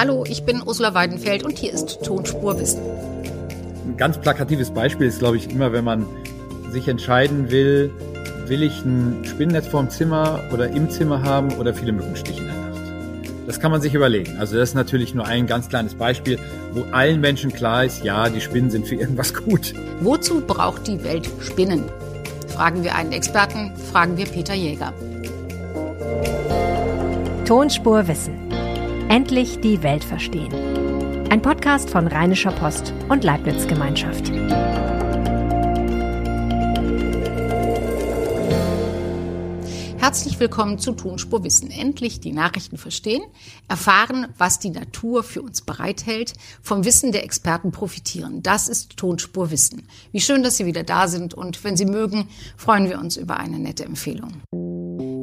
Hallo, ich bin Ursula Weidenfeld und hier ist Tonspurwissen. Ein ganz plakatives Beispiel ist, glaube ich, immer, wenn man sich entscheiden will, will ich ein Spinnennetz vorm Zimmer oder im Zimmer haben oder viele Mückenstiche in der Nacht. Das kann man sich überlegen. Also das ist natürlich nur ein ganz kleines Beispiel, wo allen Menschen klar ist, ja, die Spinnen sind für irgendwas gut. Wozu braucht die Welt Spinnen? Fragen wir einen Experten, fragen wir Peter Jäger. Tonspurwissen. Endlich die Welt verstehen. Ein Podcast von Rheinischer Post und Leibniz-Gemeinschaft. Herzlich willkommen zu Tonspurwissen. Endlich die Nachrichten verstehen, erfahren, was die Natur für uns bereithält, vom Wissen der Experten profitieren. Das ist Tonspurwissen. Wie schön, dass Sie wieder da sind und wenn Sie mögen, freuen wir uns über eine nette Empfehlung.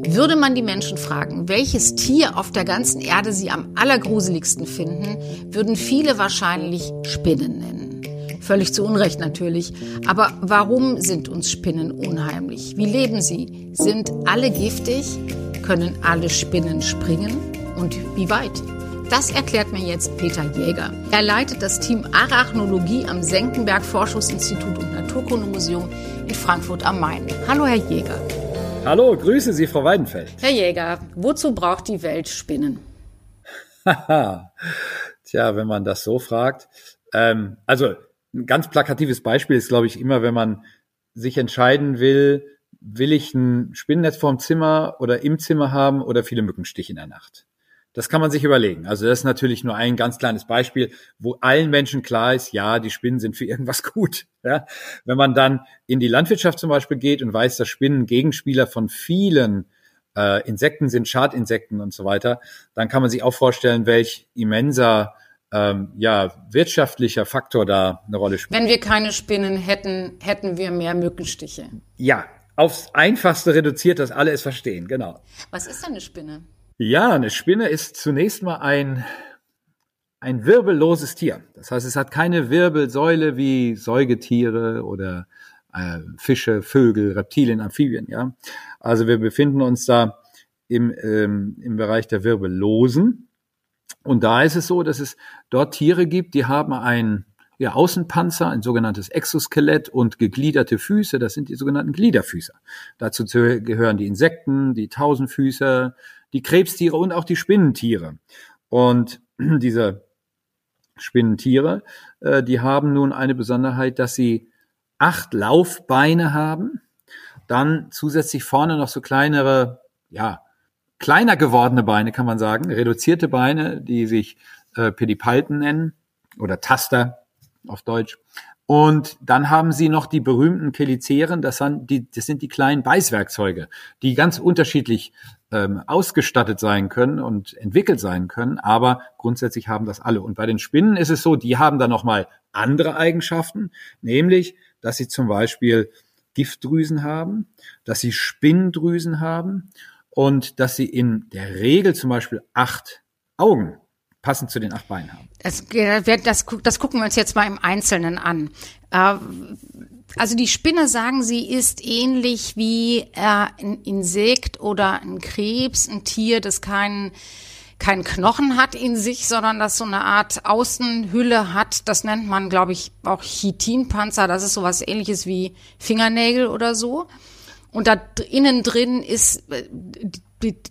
Würde man die Menschen fragen, welches Tier auf der ganzen Erde sie am allergruseligsten finden, würden viele wahrscheinlich Spinnen nennen. Völlig zu Unrecht natürlich. Aber warum sind uns Spinnen unheimlich? Wie leben sie? Sind alle giftig? Können alle Spinnen springen? Und wie weit? Das erklärt mir jetzt Peter Jäger. Er leitet das Team Arachnologie am Senckenberg Forschungsinstitut und Naturkundemuseum in Frankfurt am Main. Hallo, Herr Jäger. Hallo, grüße Sie, Frau Weidenfeld. Herr Jäger, wozu braucht die Welt Spinnen? Tja, wenn man das so fragt. Ein ganz plakatives Beispiel ist, glaube ich, immer, wenn man sich entscheiden will, will ich ein Spinnennetz vorm Zimmer oder im Zimmer haben oder viele Mückenstiche in der Nacht. Das kann man sich überlegen. Also das ist natürlich nur ein ganz kleines Beispiel, wo allen Menschen klar ist, ja, die Spinnen sind für irgendwas gut. Ja? Wenn man dann in die Landwirtschaft zum Beispiel geht und weiß, dass Spinnen Gegenspieler von vielen Insekten sind, Schadinsekten und so weiter, dann kann man sich auch vorstellen, welch immenser wirtschaftlicher Faktor da eine Rolle spielt. Wenn wir keine Spinnen hätten, hätten wir mehr Mückenstiche. Ja, aufs Einfachste reduziert, dass alle es verstehen, genau. Was ist denn eine Spinne? Ja, eine Spinne ist zunächst mal ein wirbelloses Tier. Das heißt, es hat keine Wirbelsäule wie Säugetiere oder Fische, Vögel, Reptilien, Amphibien. Ja, also wir befinden uns da im Bereich der Wirbellosen. Und da ist es so, dass es dort Tiere gibt, die haben einen Außenpanzer, ein sogenanntes Exoskelett und gegliederte Füße. Das sind die sogenannten Gliederfüßer. Dazu gehören die Insekten, die Tausendfüßer, die Krebstiere und auch die Spinnentiere. Und diese Spinnentiere, die haben nun eine Besonderheit, dass sie 8 Laufbeine haben, dann zusätzlich vorne noch so kleinere, kleiner gewordene Beine, kann man sagen, reduzierte Beine, die sich Pedipalpen nennen oder Taster auf Deutsch. Und dann haben sie noch die berühmten Keliceren, das sind die kleinen Beißwerkzeuge, die ganz unterschiedlich ausgestattet sein können und entwickelt sein können, aber grundsätzlich haben das alle. Und bei den Spinnen ist es so, die haben dann nochmal andere Eigenschaften, nämlich, dass sie zum Beispiel Giftdrüsen haben, dass sie Spinndrüsen haben, und dass sie in der Regel zum Beispiel 8 Augen passend zu den 8 Beinen haben. Das gucken wir uns jetzt mal im Einzelnen an. Also die Spinne, sagen Sie, ist ähnlich wie ein Insekt oder ein Krebs, ein Tier, das keinen Knochen hat in sich, sondern das so eine Art Außenhülle hat. Das nennt man, glaube ich, auch Chitinpanzer. Das ist sowas Ähnliches wie Fingernägel oder so. Und da innen drin ist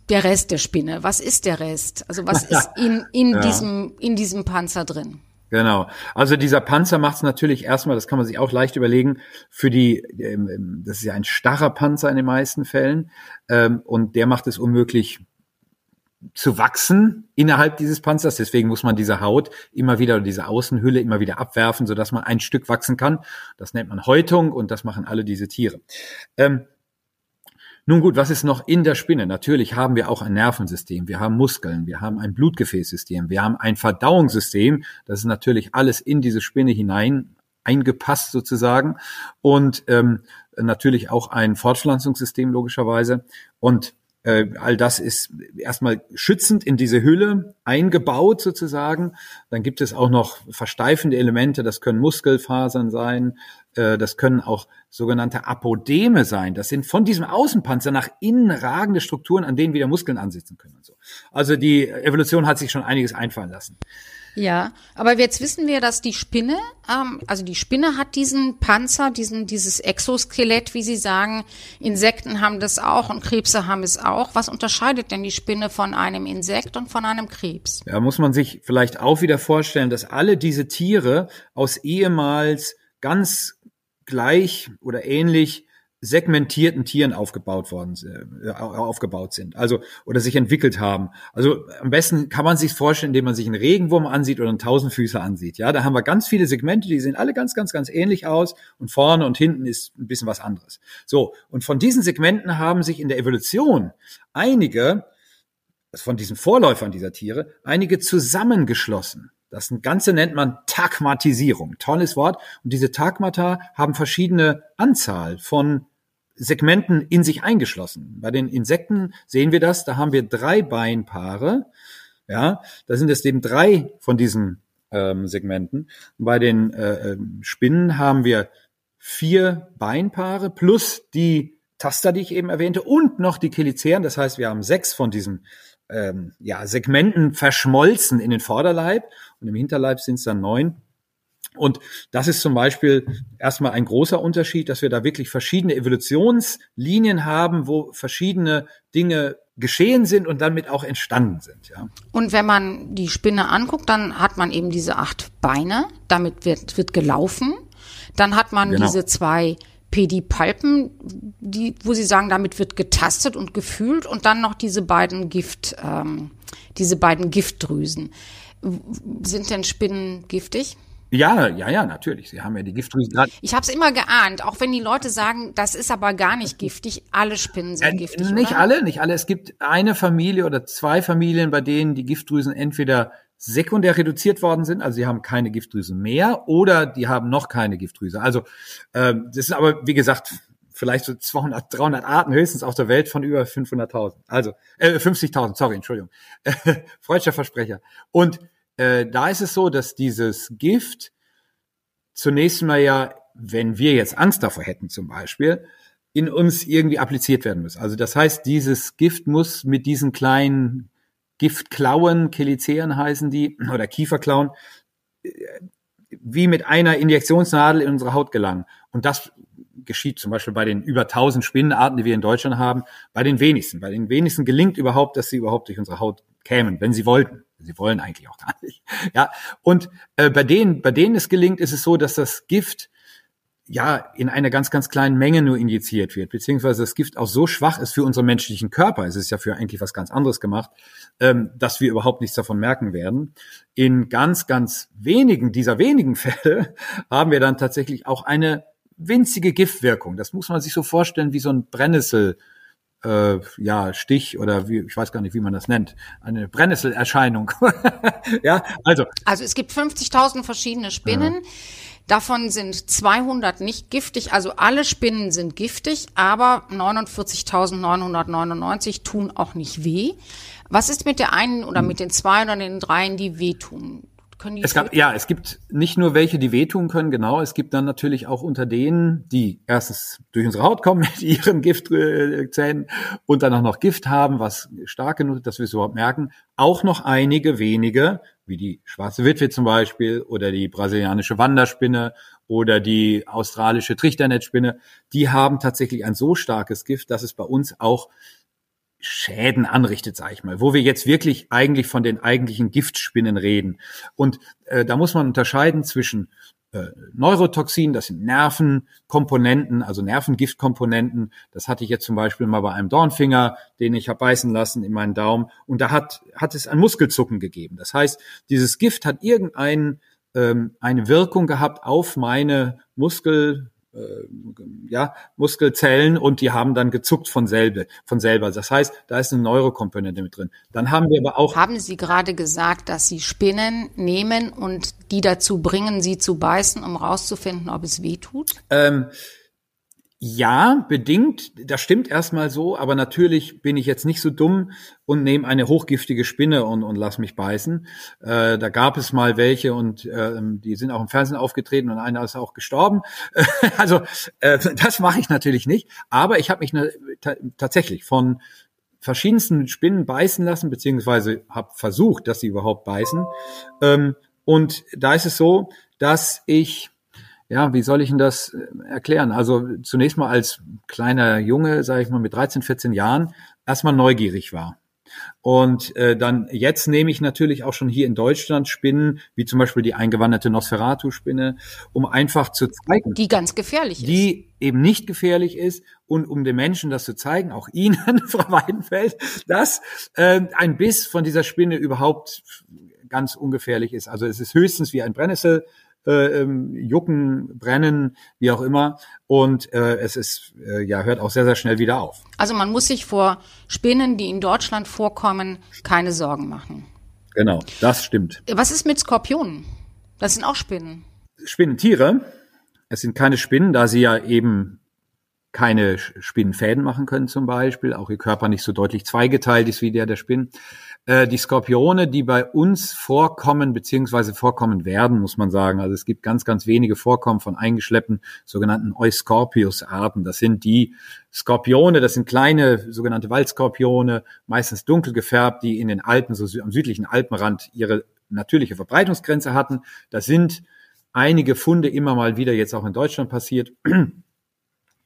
der Rest der Spinne. Was ist der Rest? Also was ist in diesem Panzer drin? Genau. Also dieser Panzer macht es natürlich erstmal, das kann man sich auch leicht überlegen, das ist ja ein starrer Panzer in den meisten Fällen, und der macht es unmöglich zu wachsen innerhalb dieses Panzers. Deswegen muss man diese Haut immer wieder oder diese Außenhülle immer wieder abwerfen, sodass man ein Stück wachsen kann. Das nennt man Häutung und das machen alle diese Tiere. Nun gut, was ist noch in der Spinne? Natürlich haben wir auch ein Nervensystem, wir haben Muskeln, wir haben ein Blutgefäßsystem, wir haben ein Verdauungssystem. Das ist natürlich alles in diese Spinne hinein eingepasst sozusagen. Und natürlich auch ein Fortpflanzungssystem logischerweise. Und all das ist erstmal schützend in diese Hülle eingebaut sozusagen. Dann gibt es auch noch versteifende Elemente, das können Muskelfasern sein, Das können auch sogenannte Apodeme sein. Das sind von diesem Außenpanzer nach innen ragende Strukturen, an denen wieder Muskeln ansitzen können und so. Also die Evolution hat sich schon einiges einfallen lassen. Ja, aber jetzt wissen wir, dass die Spinne, also die Spinne hat diesen Panzer, dieses Exoskelett, wie Sie sagen. Insekten haben das auch und Krebse haben es auch. Was unterscheidet denn die Spinne von einem Insekt und von einem Krebs? Da muss man sich vielleicht auch wieder vorstellen, dass alle diese Tiere aus ehemals ganz gleich oder ähnlich segmentierten Tieren aufgebaut sind, also oder sich entwickelt haben. Also am besten kann man sich vorstellen, indem man sich einen Regenwurm ansieht oder einen Tausendfüßer ansieht. Ja, da haben wir ganz viele Segmente, die sehen alle ganz, ganz, ganz ähnlich aus und vorne und hinten ist ein bisschen was anderes. So, und von diesen Segmenten haben sich in der Evolution einige zusammengeschlossen. Das Ganze nennt man Tagmatisierung. Tolles Wort. Und diese Tagmata haben verschiedene Anzahl von Segmenten in sich eingeschlossen. Bei den Insekten sehen wir das. Da haben wir 3 Beinpaare. Ja, da sind es eben 3 von diesen Segmenten. Und bei den Spinnen haben wir 4 Beinpaare plus die Taster, die ich eben erwähnte, und noch die Keliceren. Das heißt, wir haben 6 von diesen Segmenten verschmolzen in den Vorderleib und im Hinterleib sind es dann 9. Und das ist zum Beispiel erstmal ein großer Unterschied, dass wir da wirklich verschiedene Evolutionslinien haben, wo verschiedene Dinge geschehen sind und damit auch entstanden sind. Ja. Und wenn man die Spinne anguckt, dann hat man eben diese 8 Beine, damit wird gelaufen. Dann hat man diese 2 Pedipalpen, wo Sie sagen, damit wird getastet und gefühlt, und dann noch diese beiden Giftdrüsen. Sind denn Spinnen giftig? Ja, natürlich. Sie haben ja die Giftdrüsen gerade. Ich habe es immer geahnt, auch wenn die Leute sagen, das ist aber gar nicht giftig. Alle Spinnen sind giftig, nicht oder? Nicht alle. Es gibt eine Familie oder 2 Familien, bei denen die Giftdrüsen entweder sekundär reduziert worden sind, also sie haben keine Giftdrüse mehr oder die haben noch keine Giftdrüse. Also das ist aber, wie gesagt, vielleicht so 200, 300 Arten höchstens auf der Welt von über 500.000. Also 50.000, sorry, Entschuldigung. Freudscher Versprecher. Und da ist es so, dass dieses Gift zunächst mal ja, wenn wir jetzt Angst davor hätten zum Beispiel, in uns irgendwie appliziert werden muss. Also das heißt, dieses Gift muss mit diesen kleinen Giftklauen, Keliceren heißen die, oder Kieferklauen, wie mit einer Injektionsnadel in unsere Haut gelangen. Und das geschieht zum Beispiel bei den über 1000 Spinnenarten, die wir in Deutschland haben, bei den wenigsten. Bei den wenigsten gelingt überhaupt, dass sie überhaupt durch unsere Haut kämen, wenn sie wollten. Sie wollen eigentlich auch gar nicht. Ja. Und bei denen es gelingt, ist es so, dass das Gift ja in einer ganz, ganz kleinen Menge nur injiziert wird, beziehungsweise das Gift auch so schwach ist für unseren menschlichen Körper, es ist ja für eigentlich was ganz anderes gemacht, dass wir überhaupt nichts davon merken werden. In ganz, ganz wenigen Fälle haben wir dann tatsächlich auch eine winzige Giftwirkung. Das muss man sich so vorstellen wie so ein Brennnessel, Stich oder wie, ich weiß gar nicht, wie man das nennt, eine Brennnesselerscheinung. Ja, also es gibt 50.000 verschiedene Spinnen. Ja. Davon sind 200 nicht giftig, also alle Spinnen sind giftig, aber 49.999 tun auch nicht weh. Was ist mit der einen oder mit den 2 oder den 3, die wehtun? Es gibt nicht nur welche, die wehtun können, genau. Es gibt dann natürlich auch unter denen, die erstens durch unsere Haut kommen mit ihren Giftzähnen und dann auch noch Gift haben, was stark genug ist, dass wir es überhaupt merken, auch noch einige wenige, wie die schwarze Witwe zum Beispiel oder die brasilianische Wanderspinne oder die australische Trichternetzspinne, die haben tatsächlich ein so starkes Gift, dass es bei uns auch Schäden anrichtet, sage ich mal, wo wir jetzt wirklich eigentlich von den eigentlichen Giftspinnen reden. Und da muss man unterscheiden zwischen Neurotoxin, das sind Nervenkomponenten, also Nervengiftkomponenten. Das hatte ich jetzt zum Beispiel mal bei einem Dornfinger, den ich habe beißen lassen in meinen Daumen. Und da hat es ein Muskelzucken gegeben. Das heißt, dieses Gift hat eine Wirkung gehabt auf meine Muskelzellen und die haben dann gezuckt von selber. Das heißt, da ist eine Neurokomponente mit drin. Dann haben wir aber auch... Haben Sie gerade gesagt, dass Sie Spinnen nehmen und die dazu bringen, sie zu beißen, um rauszufinden, ob es weh tut? Ja, bedingt. Das stimmt erstmal so, aber natürlich bin ich jetzt nicht so dumm und nehme eine hochgiftige Spinne und lass mich beißen. Da gab es mal welche und die sind auch im Fernsehen aufgetreten und einer ist auch gestorben. Also das mache ich natürlich nicht. Aber ich habe mich tatsächlich von verschiedensten Spinnen beißen lassen, beziehungsweise habe versucht, dass sie überhaupt beißen. Und da ist es so, dass ich... Ja, wie soll ich denn das erklären? Also zunächst mal als kleiner Junge, sage ich mal, mit 13, 14 Jahren, erstmal neugierig war. Und dann jetzt nehme ich natürlich auch schon hier in Deutschland Spinnen, wie zum Beispiel die eingewanderte Nosferatu-Spinne, um einfach zu zeigen. Die ganz gefährlich ist. Die eben nicht gefährlich ist und um den Menschen das zu zeigen, auch Ihnen, Frau Weidenfeld, dass ein Biss von dieser Spinne überhaupt ganz ungefährlich ist. Also es ist höchstens wie ein Brennnessel, jucken, brennen, wie auch immer. Und es ist ja hört auch sehr, sehr schnell wieder auf. Also man muss sich vor Spinnen, die in Deutschland vorkommen, keine Sorgen machen. Genau, das stimmt. Was ist mit Skorpionen? Das sind auch Spinnen. Spinnentiere. Es sind keine Spinnen, da sie ja eben keine Spinnenfäden machen können zum Beispiel. Auch ihr Körper nicht so deutlich zweigeteilt ist wie der Spinnen. Die Skorpione, die bei uns vorkommen, beziehungsweise vorkommen werden, muss man sagen. Also es gibt ganz, ganz wenige Vorkommen von eingeschleppten sogenannten Euskorpius-Arten. Das sind die Skorpione, das sind kleine sogenannte Waldskorpione, meistens dunkel gefärbt, die in den Alpen, so am südlichen Alpenrand, ihre natürliche Verbreitungsgrenze hatten. Das sind einige Funde immer mal wieder jetzt auch in Deutschland passiert.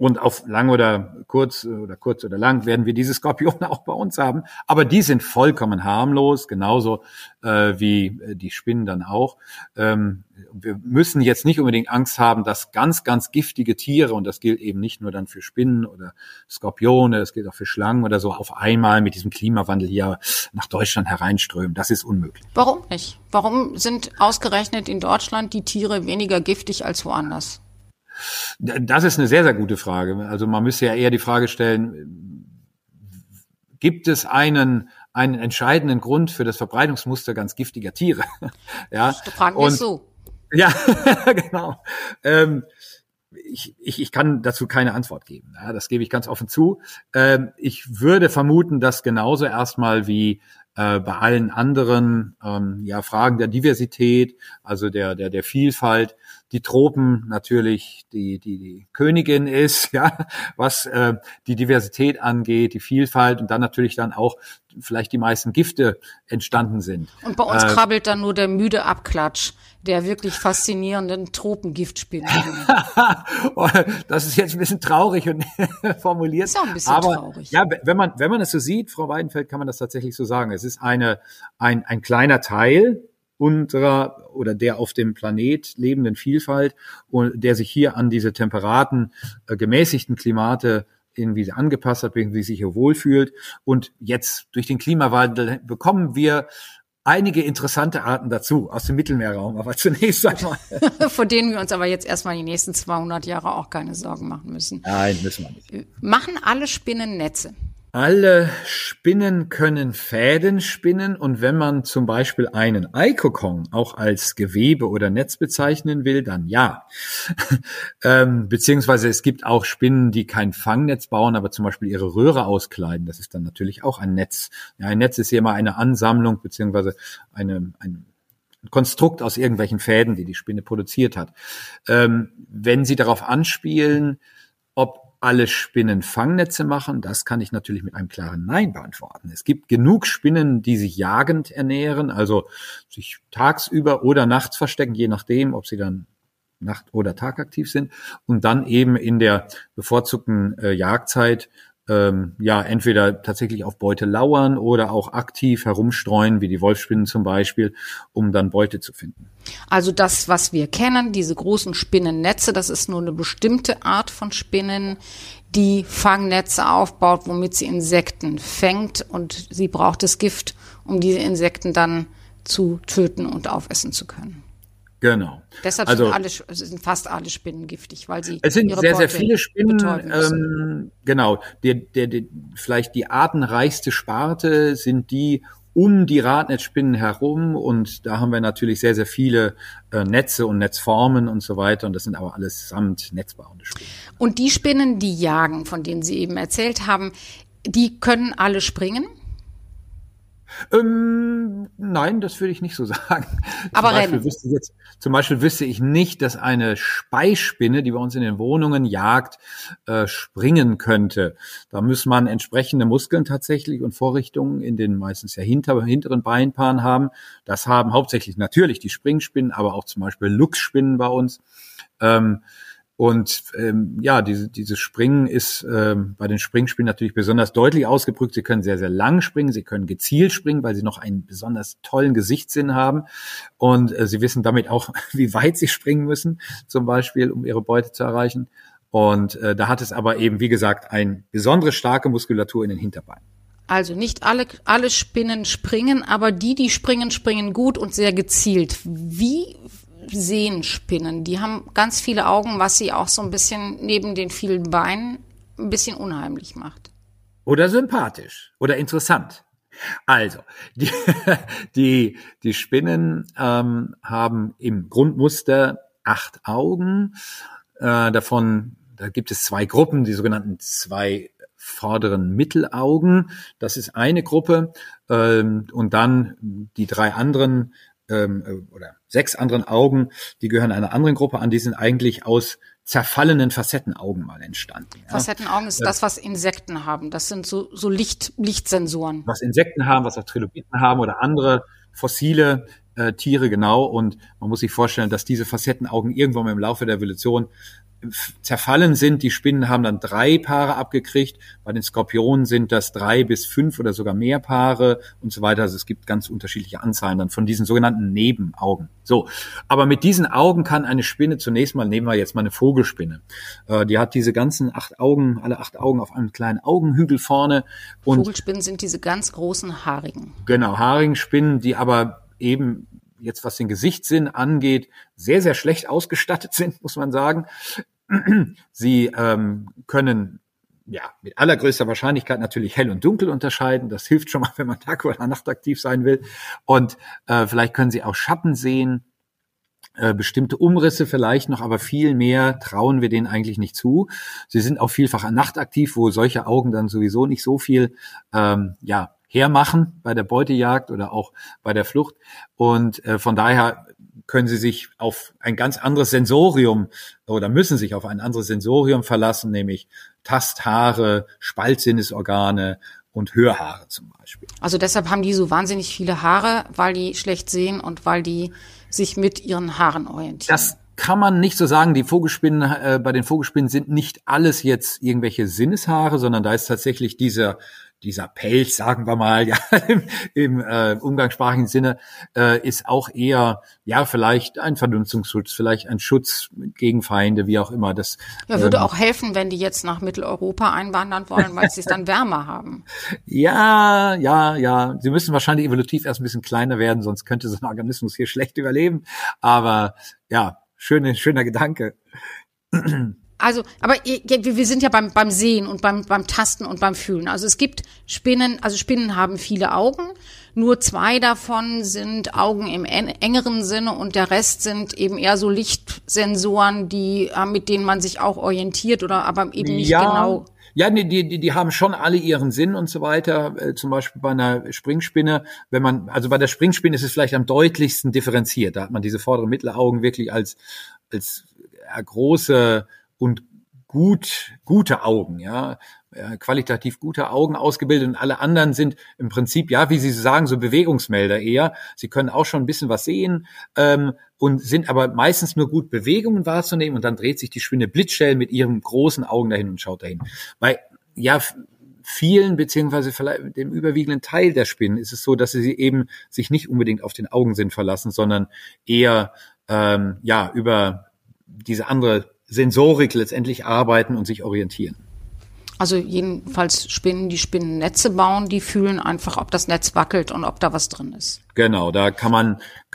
Und auf lang oder kurz oder lang werden wir diese Skorpione auch bei uns haben. Aber die sind vollkommen harmlos, genauso wie die Spinnen dann auch. Wir müssen jetzt nicht unbedingt Angst haben, dass ganz, ganz giftige Tiere, und das gilt eben nicht nur dann für Spinnen oder Skorpione, das gilt auch für Schlangen oder so, auf einmal mit diesem Klimawandel hier nach Deutschland hereinströmen. Das ist unmöglich. Warum nicht? Warum sind ausgerechnet in Deutschland die Tiere weniger giftig als woanders? Das ist eine sehr, sehr gute Frage. Also man müsste ja eher die Frage stellen, gibt es einen entscheidenden Grund für das Verbreitungsmuster ganz giftiger Tiere? Ja. Die Frage ist so. Ja, genau. Ich kann dazu keine Antwort geben. Ja, das gebe ich ganz offen zu. Ich würde vermuten, dass genauso erstmal wie bei allen anderen Fragen der Diversität, also der Vielfalt, die Tropen natürlich die Königin ist, ja, was die Diversität angeht, die Vielfalt und dann natürlich dann auch vielleicht die meisten Gifte entstanden sind. Und bei uns krabbelt dann nur der müde Abklatsch der wirklich faszinierenden Tropengiftspinne. Das ist jetzt ein bisschen traurig und formuliert. Ist auch ein bisschen traurig. Ja, wenn man es so sieht, Frau Weidenfeld, kann man das tatsächlich so sagen. Es ist ein kleiner Teil unserer oder der auf dem Planet lebenden Vielfalt und der sich hier an diese temperaten, gemäßigten Klimate irgendwie angepasst hat, irgendwie sich hier wohlfühlt. Und jetzt durch den Klimawandel bekommen wir einige interessante Arten dazu aus dem Mittelmeerraum, aber zunächst einmal. Von denen wir uns aber jetzt erstmal die nächsten 200 Jahre auch keine Sorgen machen müssen. Nein, müssen wir nicht. Machen alle Spinnen Netze? Alle Spinnen können Fäden spinnen und wenn man zum Beispiel einen Eikokon auch als Gewebe oder Netz bezeichnen will, dann ja. Beziehungsweise es gibt auch Spinnen, die kein Fangnetz bauen, aber zum Beispiel ihre Röhre auskleiden. Das ist dann natürlich auch ein Netz. Ja, ein Netz ist ja immer eine Ansammlung beziehungsweise ein Konstrukt aus irgendwelchen Fäden, die die Spinne produziert hat. Wenn Sie darauf anspielen, ob alle Spinnen Fangnetze machen, das kann ich natürlich mit einem klaren Nein beantworten. Es gibt genug Spinnen, die sich jagend ernähren, also sich tagsüber oder nachts verstecken, je nachdem, ob sie dann nacht- oder tagaktiv sind und dann eben in der bevorzugten Jagdzeit entweder tatsächlich auf Beute lauern oder auch aktiv herumstreuen, wie die Wolfsspinnen zum Beispiel, um dann Beute zu finden. Also das, was wir kennen, diese großen Spinnennetze, das ist nur eine bestimmte Art von Spinnen, die Fangnetze aufbaut, womit sie Insekten fängt und sie braucht das Gift, um diese Insekten dann zu töten und aufessen zu können. Genau. Deshalb sind fast alle Spinnen giftig, weil sie. Es sind ihre sehr, Beute sehr viele Spinnen. Genau. Vielleicht die artenreichste Sparte sind die um die Radnetzspinnen herum, und da haben wir natürlich sehr, sehr viele Netze und Netzformen und so weiter, und das sind aber allesamt netzbauende Spinnen. Und die Spinnen, die jagen, von denen Sie eben erzählt haben, die können alle springen? Nein, das würde ich nicht so sagen. Aber zum Beispiel wüsste ich nicht, dass eine Speispinne, die bei uns in den Wohnungen jagt, springen könnte. Da muss man entsprechende Muskeln tatsächlich und Vorrichtungen in den meistens ja hinteren Beinpaaren haben. Das haben hauptsächlich natürlich die Springspinnen, aber auch zum Beispiel Luchsspinnen bei uns. Dieses Springen ist bei den Springspinnen natürlich besonders deutlich ausgeprägt. Sie können sehr, sehr lang springen, sie können gezielt springen, weil sie noch einen besonders tollen Gesichtssinn haben. Und sie wissen damit auch, wie weit sie springen müssen, zum Beispiel, um ihre Beute zu erreichen. Und da hat es aber eben, wie gesagt, eine besondere starke Muskulatur in den Hinterbeinen. Also nicht alle Spinnen springen, aber die springen, springen gut und sehr gezielt. Wie sehen Spinnen? Die haben ganz viele Augen, was sie auch so ein bisschen neben den vielen Beinen ein bisschen unheimlich macht. Oder sympathisch oder interessant. Also, die Spinnen haben im Grundmuster 8 Augen. Da gibt es 2 Gruppen, die sogenannten 2 vorderen Mittelaugen. Das ist eine Gruppe. Und dann die 3 anderen oder 6 anderen Augen, die gehören einer anderen Gruppe an, die sind eigentlich aus zerfallenen Facettenaugen mal entstanden. Ja. Facettenaugen ist das, was Insekten haben. Das sind so Lichtsensoren. Was Insekten haben, was auch Trilobiten haben oder andere fossile Tiere, genau. Und man muss sich vorstellen, dass diese Facettenaugen irgendwann im Laufe der Evolution zerfallen sind. Die Spinnen haben dann 3 Paare abgekriegt. Bei den Skorpionen sind das 3 bis 5 oder sogar mehr Paare und so weiter. Also es gibt ganz unterschiedliche Anzahlen dann von diesen sogenannten Nebenaugen. So. Aber mit diesen Augen kann eine Spinne zunächst mal, nehmen wir jetzt mal eine Vogelspinne. Die hat diese ganzen 8 Augen, alle 8 Augen auf einem kleinen Augenhügel vorne. Und Vogelspinnen sind diese ganz großen haarigen. Genau, haarigen Spinnen, die aber eben jetzt was den Gesichtssinn angeht, sehr, sehr schlecht ausgestattet sind, muss man sagen. Sie können ja mit allergrößter Wahrscheinlichkeit natürlich hell und dunkel unterscheiden. Das hilft schon mal, wenn man tag- oder nachtaktiv sein will. Und vielleicht können sie auch Schatten sehen, bestimmte Umrisse vielleicht noch, aber viel mehr trauen wir denen eigentlich nicht zu. Sie sind auch vielfach nachtaktiv, wo solche Augen dann sowieso nicht so viel hermachen bei der Beutejagd oder auch bei der Flucht. Und von daher können sie sich auf ein ganz anderes Sensorium oder müssen sich auf ein anderes Sensorium verlassen, nämlich Tasthaare, Spaltsinnesorgane und Hörhaare zum Beispiel. Also deshalb haben die so wahnsinnig viele Haare, weil die schlecht sehen und weil die sich mit ihren Haaren orientieren. Das kann man nicht so sagen. Die Vogelspinnen, bei den Vogelspinnen sind nicht alles jetzt irgendwelche Sinneshaare, sondern da ist tatsächlich dieser Pelz, sagen wir mal, ja, im umgangssprachlichen Sinne, ist auch eher, ja, vielleicht ein Verdunstungsschutz, vielleicht ein Schutz gegen Feinde, wie auch immer. Das würde auch helfen, wenn die jetzt nach Mitteleuropa einwandern wollen, weil sie es dann wärmer haben. Ja. Sie müssen wahrscheinlich evolutiv erst ein bisschen kleiner werden, sonst könnte so ein Organismus hier schlecht überleben. Aber ja, schöner Gedanke. Also, aber wir sind ja beim Sehen und beim Tasten und beim Fühlen. Also es gibt Spinnen, also Spinnen haben viele Augen. Nur 2 davon sind Augen im engeren Sinne und der Rest sind eben eher so Lichtsensoren, die, mit denen man sich auch orientiert oder aber eben nicht genau. Ja, die haben schon alle ihren Sinn und so weiter. Zum Beispiel bei einer Springspinne, bei der Springspinne ist es vielleicht am deutlichsten differenziert. Da hat man diese vorderen Mittelaugen wirklich als große und gute Augen, ja, qualitativ gute Augen ausgebildet, und alle anderen sind im Prinzip, ja, wie Sie sagen, so Bewegungsmelder eher. Sie können auch schon ein bisschen was sehen und sind aber meistens nur gut, Bewegungen wahrzunehmen, und dann dreht sich die Spinne blitzschnell mit ihren großen Augen dahin und schaut dahin. Bei vielen beziehungsweise vielleicht dem überwiegenden Teil der Spinnen ist es so, dass sie eben sich nicht unbedingt auf den Augensinn verlassen, sondern eher über diese andere Sensorik letztendlich arbeiten und sich orientieren. Also jedenfalls Spinnen, die Spinnennetze bauen, die fühlen einfach, ob das Netz wackelt und ob da was drin ist. Genau, da kann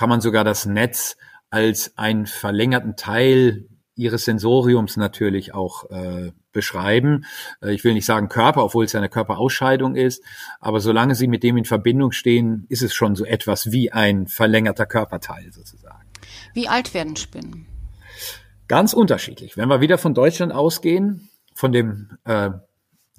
man sogar das Netz als einen verlängerten Teil ihres Sensoriums natürlich auch beschreiben. Ich will nicht sagen Körper, obwohl es ja eine Körperausscheidung ist, aber solange sie mit dem in Verbindung stehen, ist es schon so etwas wie ein verlängerter Körperteil sozusagen. Wie alt werden Spinnen? Ganz unterschiedlich. Wenn wir wieder von Deutschland ausgehen, von dem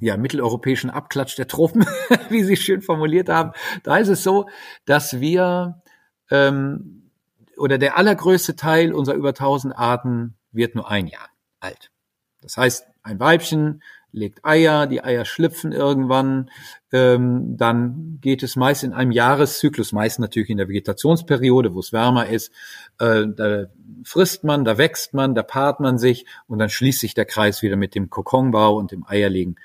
mitteleuropäischen Abklatsch der Tropen, wie Sie schön formuliert haben, da ist es so, dass wir oder der allergrößte Teil unserer über 1000 Arten wird nur ein Jahr alt. Das heißt, ein Weibchen legt Eier, die Eier schlüpfen irgendwann, dann geht es meist in einem Jahreszyklus, meist natürlich in der Vegetationsperiode, wo es wärmer ist, da frisst man, da wächst man, da paart man sich und dann schließt sich der Kreis wieder mit dem Kokonbau und dem Eierlegen.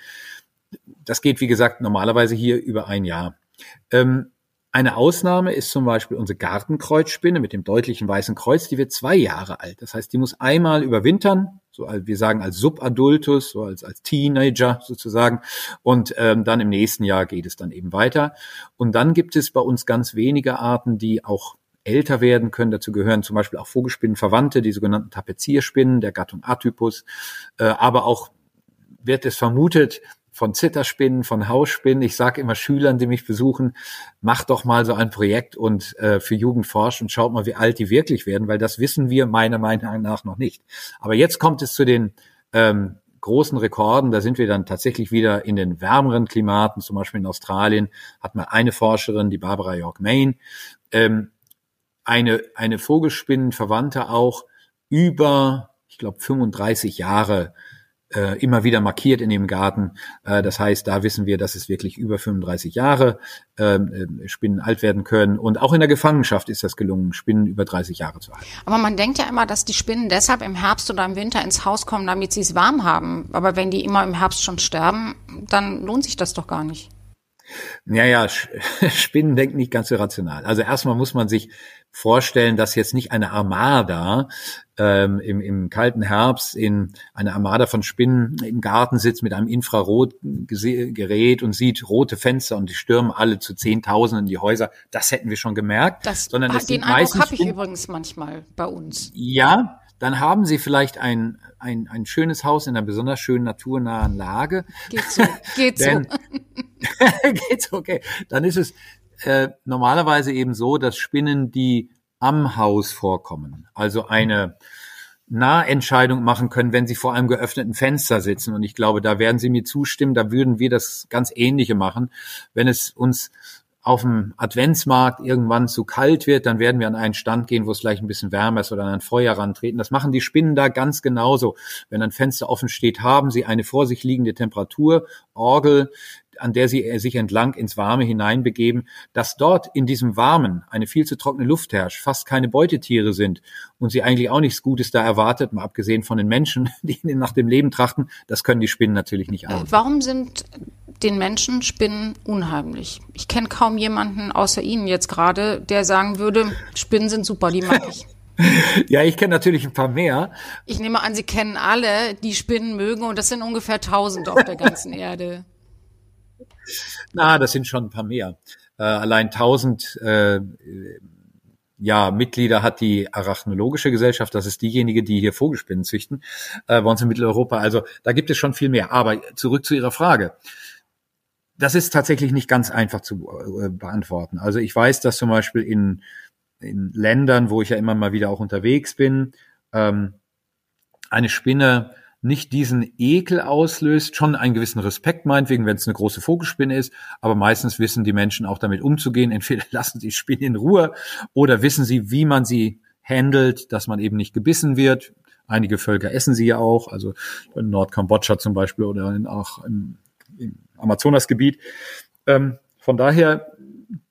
Das geht, wie gesagt, normalerweise hier über ein Jahr. Eine Ausnahme ist zum Beispiel unsere Gartenkreuzspinne mit dem deutlichen weißen Kreuz, die wird 2 Jahre alt. Das heißt, die muss einmal überwintern, so wir sagen als Subadultus, so als Teenager sozusagen. Und dann im nächsten Jahr geht es dann eben weiter. Und dann gibt es bei uns ganz wenige Arten, die auch älter werden können. Dazu gehören zum Beispiel auch Vogelspinnenverwandte, die sogenannten Tapezierspinnen der Gattung Atypus. Aber auch wird es vermutet, von Zitterspinnen, von Hausspinnen. Ich sage immer Schülern, die mich besuchen, macht doch mal so ein Projekt und für Jugend forscht und schaut mal, wie alt die wirklich werden, weil das wissen wir meiner Meinung nach noch nicht. Aber jetzt kommt es zu den großen Rekorden. Da sind wir dann tatsächlich wieder in den wärmeren Klimaten, zum Beispiel in Australien hat mal eine Forscherin, die Barbara York-Main, eine Vogelspinnenverwandte auch über, ich glaube, 35 Jahre immer wieder markiert in dem Garten. Das heißt, da wissen wir, dass es wirklich über 35 Jahre Spinnen alt werden können. Und auch in der Gefangenschaft ist das gelungen, Spinnen über 30 Jahre zu halten. Aber man denkt ja immer, dass die Spinnen deshalb im Herbst oder im Winter ins Haus kommen, damit sie es warm haben. Aber wenn die immer im Herbst schon sterben, dann lohnt sich das doch gar nicht. Naja, Spinnen denken nicht ganz so rational. Also erstmal muss man sich vorstellen, dass jetzt nicht eine Armada im kalten Herbst in eine Armada von Spinnen im Garten sitzt mit einem Infrarotgerät und sieht rote Fenster und die stürmen alle zu 10.000 in die Häuser. Das hätten wir schon gemerkt. Sondern das den Eindruck habe ich übrigens manchmal bei uns. Ja, dann haben sie vielleicht ein schönes Haus in einer besonders schönen naturnahen Lage. Geht so, geht so. Geht's okay. Dann ist es normalerweise eben so, dass Spinnen, die am Haus vorkommen, also eine Nahentscheidung machen können, wenn sie vor einem geöffneten Fenster sitzen. Und ich glaube, da werden Sie mir zustimmen, da würden wir das ganz Ähnliche machen. Wenn es uns auf dem Adventsmarkt irgendwann zu kalt wird, dann werden wir an einen Stand gehen, wo es vielleicht ein bisschen wärmer ist oder an ein Feuer rantreten. Das machen die Spinnen da ganz genauso. Wenn ein Fenster offen steht, haben sie eine vor sich liegende Temperaturorgel, an der sie sich entlang ins Warme hineinbegeben, dass dort in diesem Warmen eine viel zu trockene Luft herrscht, fast keine Beutetiere sind und sie eigentlich auch nichts Gutes da erwartet, mal abgesehen von den Menschen, die nach dem Leben trachten, das können die Spinnen natürlich nicht ahnen. Warum sind den Menschen Spinnen unheimlich? Ich kenne kaum jemanden außer Ihnen jetzt gerade, der sagen würde, Spinnen sind super, die mag ich. Ja, ich kenne natürlich ein paar mehr. Ich nehme an, Sie kennen alle, die Spinnen mögen und das sind ungefähr 1000 auf der ganzen Erde. Na, das sind schon ein paar mehr. Allein 1000 Mitglieder hat die Arachnologische Gesellschaft. Das ist diejenige, die hier Vogelspinnen züchten bei uns in Mitteleuropa. Also da gibt es schon viel mehr. Aber zurück zu Ihrer Frage. Das ist tatsächlich nicht ganz einfach zu beantworten. Also ich weiß, dass zum Beispiel in Ländern, wo ich ja immer mal wieder auch unterwegs bin, eine Spinne nicht diesen Ekel auslöst, schon einen gewissen Respekt meinetwegen, wenn es eine große Vogelspinne ist, aber meistens wissen die Menschen auch damit umzugehen, entweder lassen sie Spinnen in Ruhe oder wissen sie, wie man sie handelt, dass man eben nicht gebissen wird. Einige Völker essen sie ja auch, also in Nordkambodscha zum Beispiel oder auch im Amazonasgebiet. Von daher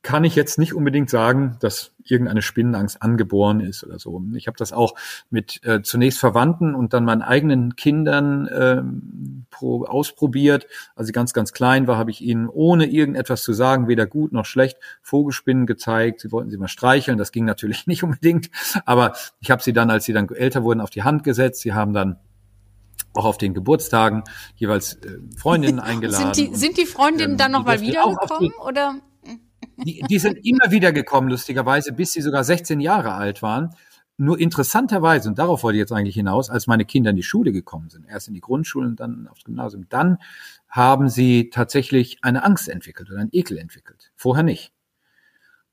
kann ich jetzt nicht unbedingt sagen, dass irgendeine Spinnenangst angeboren ist oder so. Ich habe das auch mit zunächst Verwandten und dann meinen eigenen Kindern ausprobiert. Als ich ganz, ganz klein war, habe ich ihnen, ohne irgendetwas zu sagen, weder gut noch schlecht, Vogelspinnen gezeigt. Sie wollten sie mal streicheln, das ging natürlich nicht unbedingt. Aber ich habe sie dann, als sie dann älter wurden, auf die Hand gesetzt. Sie haben dann auch auf den Geburtstagen jeweils Freundinnen eingeladen. Sind die Freundinnen dann nochmal wiedergekommen oder? Die sind immer wieder gekommen, lustigerweise, bis sie sogar 16 Jahre alt waren. Nur interessanterweise, und darauf wollte ich jetzt eigentlich hinaus, als meine Kinder in die Schule gekommen sind, erst in die Grundschule und dann aufs Gymnasium, dann haben sie tatsächlich eine Angst entwickelt oder einen Ekel entwickelt. Vorher nicht.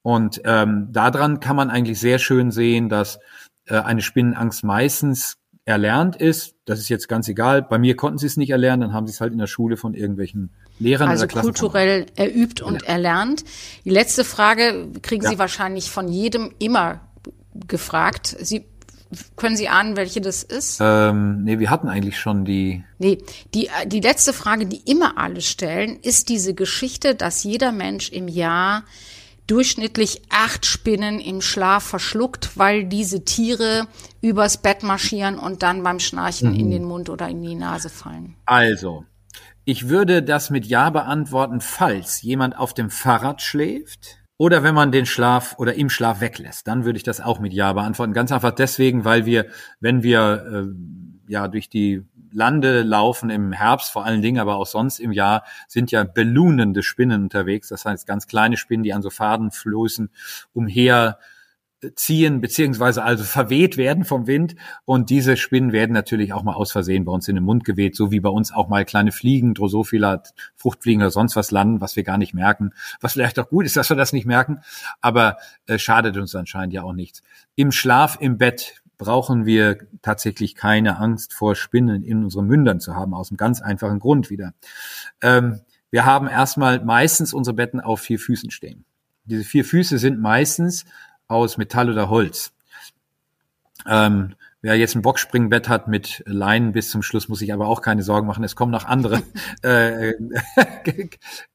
Und daran kann man eigentlich sehr schön sehen, dass eine Spinnenangst meistens erlernt ist. Das ist jetzt ganz egal. Bei mir konnten sie es nicht erlernen, dann haben sie es halt in der Schule von irgendwelchen Lehrern oder Klassen. Also kulturell erübt und erlernt. Die letzte Frage kriegen Sie wahrscheinlich von jedem immer gefragt. Können Sie ahnen, welche das ist? Nee, wir hatten eigentlich schon die... Nee, die letzte Frage, die immer alle stellen, ist diese Geschichte, dass jeder Mensch im Jahr durchschnittlich 8 Spinnen im Schlaf verschluckt, weil diese Tiere übers Bett marschieren und dann beim Schnarchen in den Mund oder in die Nase fallen. Also, ich würde das mit Ja beantworten, falls jemand auf dem Fahrrad schläft oder wenn man den Schlaf oder im Schlaf weglässt, dann würde ich das auch mit Ja beantworten. Ganz einfach deswegen, weil wir, wenn wir durch die Lande laufen im Herbst vor allen Dingen, aber auch sonst im Jahr, sind ja belohnende Spinnen unterwegs. Das heißt, ganz kleine Spinnen, die an so Fadenflößen umherziehen, beziehungsweise also verweht werden vom Wind. Und diese Spinnen werden natürlich auch mal aus Versehen bei uns in den Mund geweht, so wie bei uns auch mal kleine Fliegen, Drosophila, Fruchtfliegen oder sonst was landen, was wir gar nicht merken. Was vielleicht auch gut ist, dass wir das nicht merken, aber schadet uns anscheinend ja auch nichts. Im Schlaf, im Bett brauchen wir tatsächlich keine Angst vor Spinnen in unseren Mündern zu haben, aus einem ganz einfachen Grund wieder. Wir haben erstmal meistens unsere Betten auf 4 Füßen stehen. Diese 4 Füße sind meistens aus Metall oder Holz. Wer jetzt ein Boxspringbett hat mit Leinen bis zum Schluss, muss sich aber auch keine Sorgen machen. Es kommen noch andere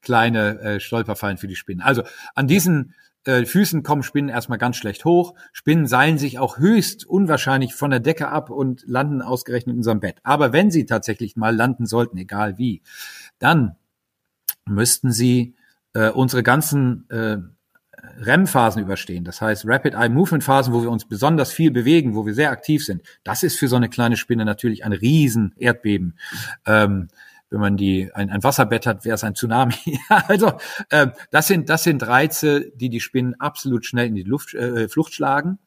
kleine Stolperfallen für die Spinnen. Also an diesen Füßen kommen Spinnen erstmal ganz schlecht hoch. Spinnen seilen sich auch höchst unwahrscheinlich von der Decke ab und landen ausgerechnet in unserem Bett. Aber wenn sie tatsächlich mal landen sollten, egal wie, dann müssten sie unsere ganzen REM-Phasen überstehen. Das heißt Rapid Eye Movement Phasen, wo wir uns besonders viel bewegen, wo wir sehr aktiv sind. Das ist für so eine kleine Spinne natürlich ein riesen Erdbeben. Wenn man ein Wasserbett hat, wäre es ein Tsunami. Also das sind Reize, die Spinnen absolut schnell in die Flucht schlagen.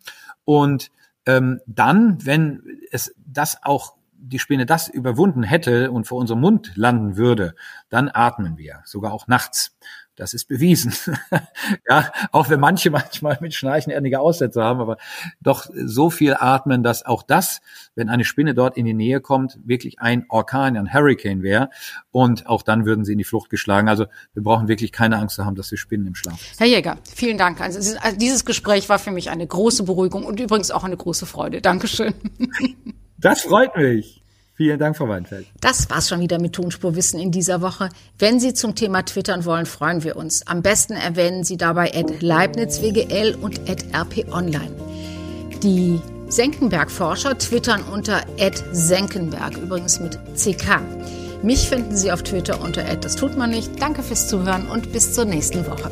Und dann, wenn es das auch die Spinne das überwunden hätte und vor unserem Mund landen würde, dann atmen wir, sogar auch nachts. Das ist bewiesen. Ja, auch wenn manche manchmal mit Schnarchen einige Aussätze haben, aber doch so viel atmen, dass auch das, wenn eine Spinne dort in die Nähe kommt, wirklich ein Orkan, ein Hurricane wäre. Und auch dann würden sie in die Flucht geschlagen. Also wir brauchen wirklich keine Angst zu haben, dass wir Spinnen im Schlaf sind. Herr Jäger, vielen Dank. Also dieses Gespräch war für mich eine große Beruhigung und übrigens auch eine große Freude. Dankeschön. Das freut mich. Vielen Dank, Frau Weidenfeld. Das war's schon wieder mit Tonspurwissen in dieser Woche. Wenn Sie zum Thema twittern wollen, freuen wir uns. Am besten erwähnen Sie dabei @LeibnizWGL und @RP Online. Die Senckenberg-Forscher twittern unter @Senckenberg, übrigens mit CK. Mich finden Sie auf Twitter unter @dastutmannicht. Danke fürs Zuhören und bis zur nächsten Woche.